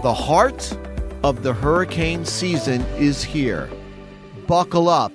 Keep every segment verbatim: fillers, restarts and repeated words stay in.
The heart of the hurricane season is here. Buckle up.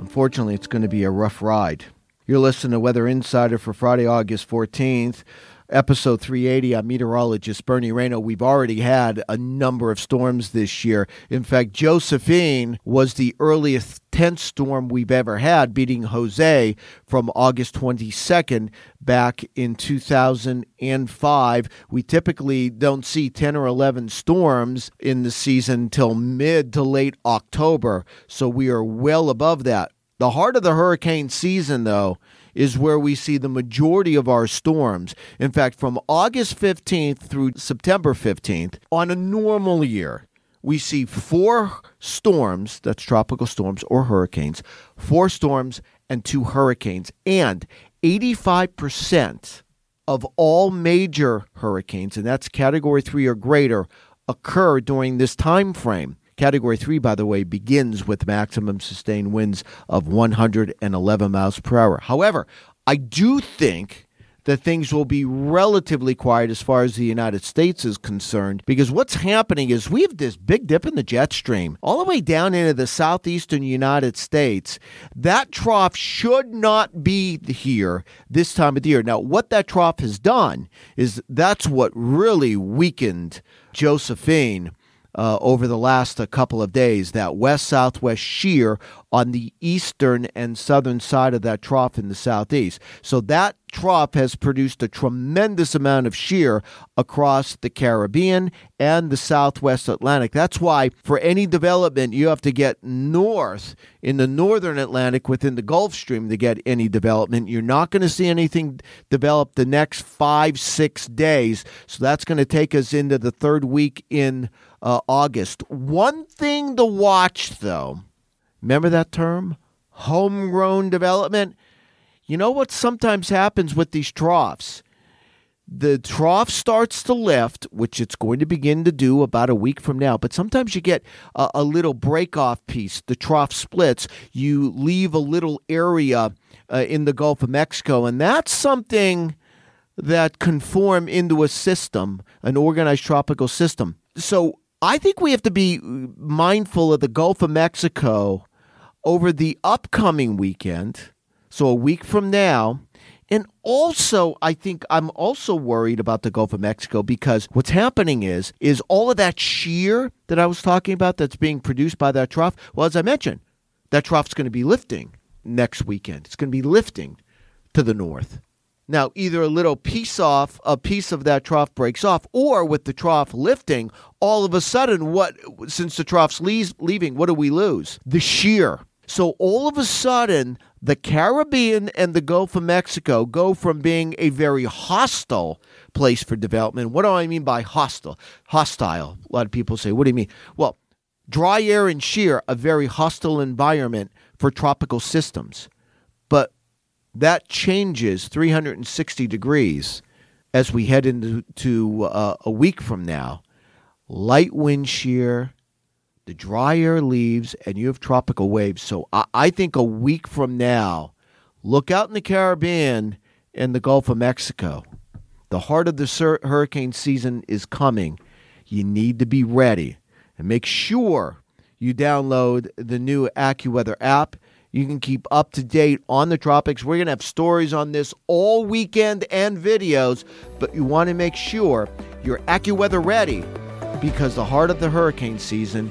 Unfortunately, it's going to be a rough ride. You're listening to Weather Insider for Friday, August fourteenth, episode three eighty. I'm meteorologist Bernie Reno. We've already had a number of storms this year. In fact, Josephine was the earliest tenth storm we've ever had, beating Jose from August twenty-second back in two thousand five. We typically don't see ten or eleven storms in the season till mid to late October, so we are well above that. The heart of the hurricane season, though, is where we see the majority of our storms. In fact, from August fifteenth through September fifteenth, on a normal year, we see four storms, that's tropical storms or hurricanes, four storms and two hurricanes. And eighty-five percent of all major hurricanes, and that's Category three or greater, occur during this time frame. Category three, by the way, begins with maximum sustained winds of one hundred eleven miles per hour. However, I do think that things will be relatively quiet as far as the United States is concerned, because what's happening is we have this big dip in the jet stream all the way down into the southeastern United States. That trough should not be here this time of the year. Now, what that trough has done is that's what really weakened Josephine Uh, over the last uh, couple of days, that west-southwest shear on the eastern and southern side of that trough in the southeast. So that trough has produced a tremendous amount of shear across the Caribbean and the southwest Atlantic. That's why for any development, you have to get north in the northern Atlantic within the Gulf Stream to get any development. You're not going to see anything develop the next five, six days. So that's going to take us into the third week in uh, August. One thing to watch, though, remember that term? Homegrown development. You know what sometimes happens with these troughs? The trough starts to lift, which it's going to begin to do about a week from now. But sometimes you get a, a little break-off piece. The trough splits. You leave a little area uh, in the Gulf of Mexico. And that's something that can form into a system, an organized tropical system. So I think we have to be mindful of the Gulf of Mexico over the upcoming weekend. So a week from now, and also I think I'm also worried about the Gulf of Mexico, because what's happening is is all of that shear that I was talking about that's being produced by that trough, well, as I mentioned, that trough's going to be lifting next weekend. It's going to be lifting to the north. Now, either a little piece off, a piece of that trough breaks off, or with the trough lifting, all of a sudden, what since the trough's leaving, what do we lose? The shear. So all of a sudden, the Caribbean and the Gulf of Mexico go from being a very hostile place for development. What do I mean by hostile? Hostile. A lot of people say, what do you mean? Well, dry air and shear, a very hostile environment for tropical systems. But that changes three hundred sixty degrees as we head into to, uh, a week from now. Light wind shear. The dry air leaves, and you have tropical waves. So I, I think a week from now, look out in the Caribbean and the Gulf of Mexico. The heart of the sur- hurricane season is coming. You need to be ready. And make sure you download the new AccuWeather app. You can keep up to date on the tropics. We're going to have stories on this all weekend and videos. But you want to make sure you're AccuWeather ready, because the heart of the hurricane season